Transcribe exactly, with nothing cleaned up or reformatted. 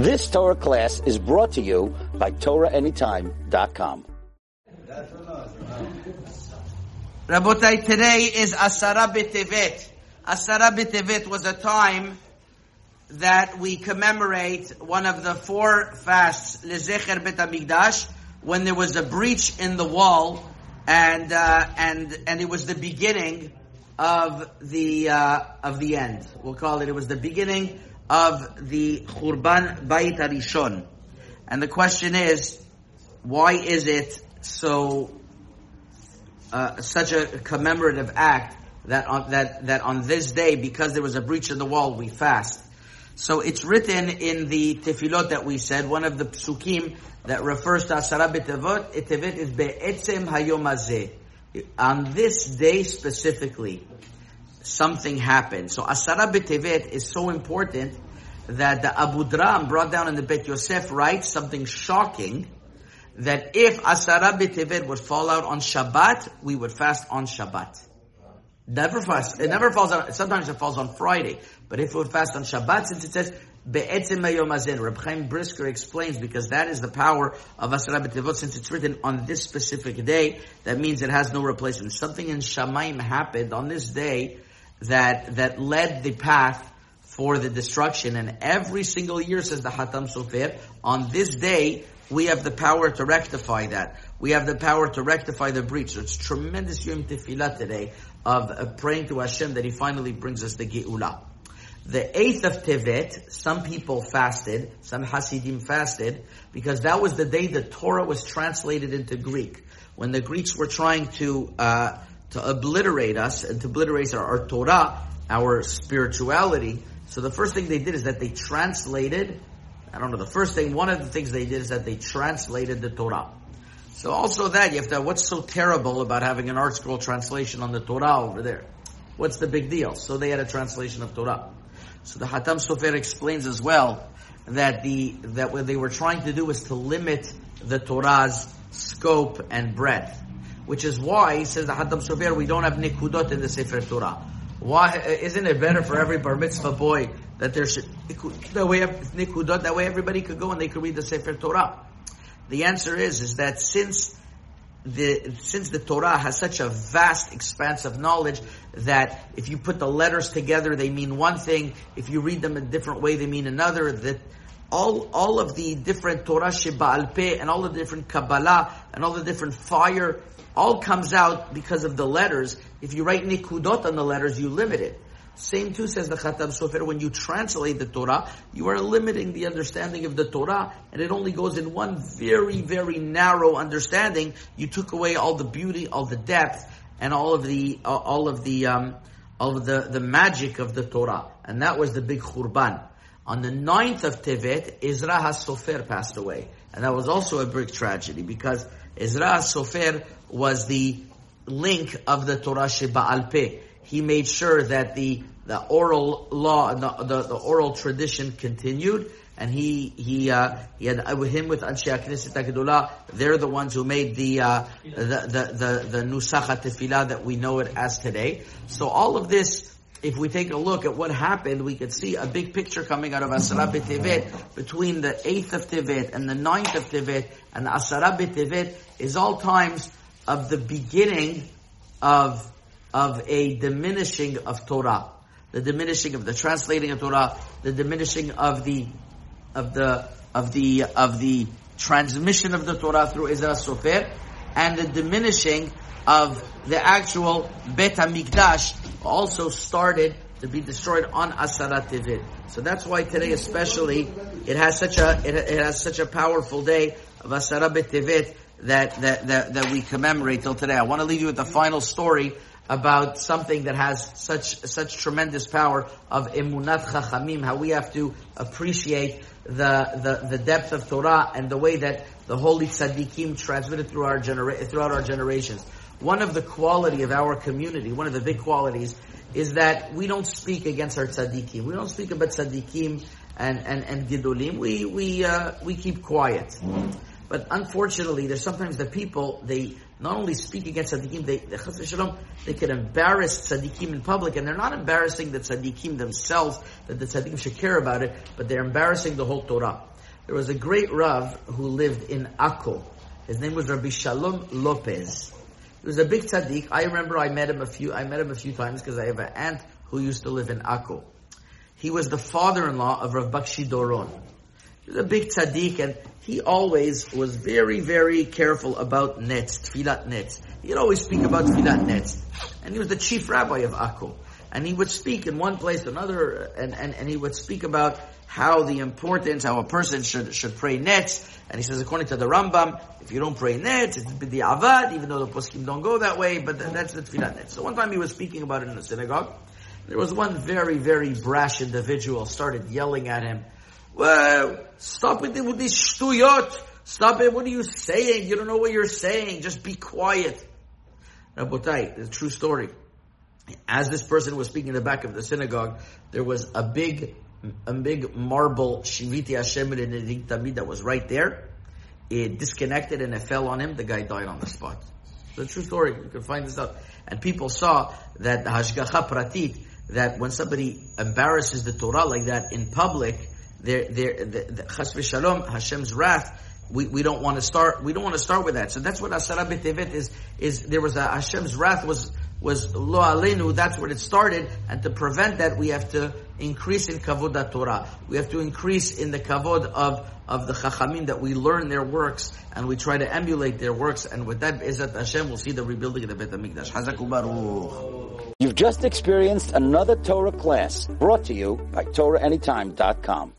This Torah class is brought to you by Torah Anytime dot com. Rabotai, today is Asara B'Tevet. Asara B'Tevet was a time that we commemorate one of the four fasts, Lezeher bet Amikdash, when there was a breach in the wall, and uh, and and it was the beginning of the uh, of the end. We'll call it. It was the beginning of the Khurban Bait HaRishon. And the question is, why is it so uh, such a commemorative act that on, that that on this day, because there was a breach in the wall, we fast? So it's written in the tefilot that we said, one of the psukim that refers to Asara B'Tevet, Tevet is Be'etzem Hayom Hazeh. On this day specifically, something happened. So Asara B'Tevet is so important that the Abu Dram brought down in the Bet Yosef writes something shocking, that if Asara B'Tevet would fall out on Shabbat, we would fast on Shabbat. Never fast. It never falls on, sometimes it falls on Friday. But if it would fast on Shabbat, since it says, Be'etzem Hayom Hazeh, Reb Chaim Brisker explains, because that is the power of Asara B'Tevet, since it's written on this specific day, that means it has no replacement. Something in Shamayim happened on this day that, that led the path for the destruction. And every single year, says the Chatam Sofer, on this day, we have the power to rectify that. We have the power to rectify the breach. So it's tremendous Yom Tefilah today of uh, praying to Hashem that He finally brings us the Geula. The eighth of Tevet, some people fasted, some Hasidim fasted, because that was the day the Torah was translated into Greek. When the Greeks were trying to uh, to obliterate us and to obliterate our, our Torah, our spirituality, so the first thing they did is that they translated, I don't know, the first thing, one of the things they did is that they translated the Torah. So also that, you have to, what's so terrible about having an ArtScroll translation on the Torah over there? What's the big deal? So they had a translation of Torah. So the Chatam Sofer explains as well that the that what they were trying to do was to limit the Torah's scope and breadth, which is why, says the Chatam Sofer, we don't have Nikudot in the Sefer Torah. Why isn't it better for every bar mitzvah boy that there should that way Nikudot, that way everybody could go and they could read the Sefer Torah? The answer is is that since the since the Torah has such a vast expanse of knowledge that if you put the letters together they mean one thing, if you read them a different way they mean another, that all all of the different Torah Shebaal Peh and all the different Kabbalah and all the different fire all comes out because of the letters. If you write Nikudot on the letters, you limit it. Same too, says the Chatam Sofer, when you translate the Torah, you are limiting the understanding of the Torah, and it only goes in one very, very narrow understanding. You took away all the beauty, all the depth, and all of the, uh, all of the, um, all of the, the magic of the Torah. And that was the big Khurban. On the ninth of Tevet, Ezra HaSofer passed away. And that was also a big tragedy, because Ezra HaSofer was the link of the Torah Shebaal Peh. He made sure that the, the oral law, the, the, the oral tradition continued, and he he uh, he had with him with Anshei Knesset HaGedola. They're the ones who made the uh, the the the nusach hatefila that we know it as today. So all of this, if we take a look at what happened, we could see a big picture coming out of Asara B'Tevet. Between the eighth of Tevet and the ninth of Tevet and Asara B'Tevet is all times of the beginning of. of a diminishing of Torah, the diminishing of the translating of Torah, the diminishing of the of the of the of the transmission of the Torah through Ezra HaSofer, and the diminishing of the actual Beit HaMikdash also started to be destroyed on Asara Tevet. So that's why today, especially, it has such a it, it has such a powerful day of Asara B'Tevet that that that that we commemorate till today. I want to leave you with the final story about something that has such such tremendous power of Emunat Chachamim, how we have to appreciate the, the, the depth of Torah and the way that the holy tzaddikim transmitted through our genera- throughout our generations. One of the quality of our community, one of the big qualities, is that we don't speak against our tzaddikim. We don't speak about tzaddikim and, and, and gidulim. We we uh, we keep quiet. But unfortunately, there's sometimes the people, they not only speak against tzaddikim, they, they, they can embarrass tzaddikim in public, and they're not embarrassing the tzaddikim themselves, that the tzaddikim should care about it, but they're embarrassing the whole Torah. There was a great Rav who lived in Akko. His name was Rabbi Shalom Lopez. He was a big tzaddik. I remember I met him a few, I met him a few times because I have an aunt who used to live in Akko. He was the father-in-law of Rav Bakshi Doron. He was a big tzaddik, and he always was very, very careful about netz, tefilat netz. He'd always speak about tefilat netz. And he was the chief rabbi of Akko. And he would speak in one place to another, and, and, and he would speak about how the importance, how a person should, should pray netz. And he says, according to the Rambam, if you don't pray netz, it's b'di avad, even though the poskim don't go that way, but that's the tefilat netz. So one time he was speaking about it in the synagogue. There was one very, very brash individual started yelling at him, well, stop it with this shtuyot. Stop it. What are you saying? You don't know what you're saying. Just be quiet. Rabotai, the true story. As this person was speaking in the back of the synagogue, there was a big, a big marble shiviti Hashem and ner tamid that was right there. It disconnected and it fell on him. The guy died on the spot. The true story. You can find this out. And people saw that the hashgacha pratit, that when somebody embarrasses the Torah like that in public, There, there, the Chas v'Shalom, Hashem's wrath. We we don't want to start. We don't want to start with that. So that's what Asara B'Tevet is. Is there was a Hashem's wrath was was lo aleinu. That's where it started. And to prevent that, we have to increase in kavod haTorah. We have to increase in the kavod of of the chachamim, that we learn their works and we try to emulate their works. And with that, Ezrat Hashem, we'll see the rebuilding of the Beit HaMikdash. Chazak u'baruch. You've just experienced another Torah class brought to you by Torah Anytime dot com.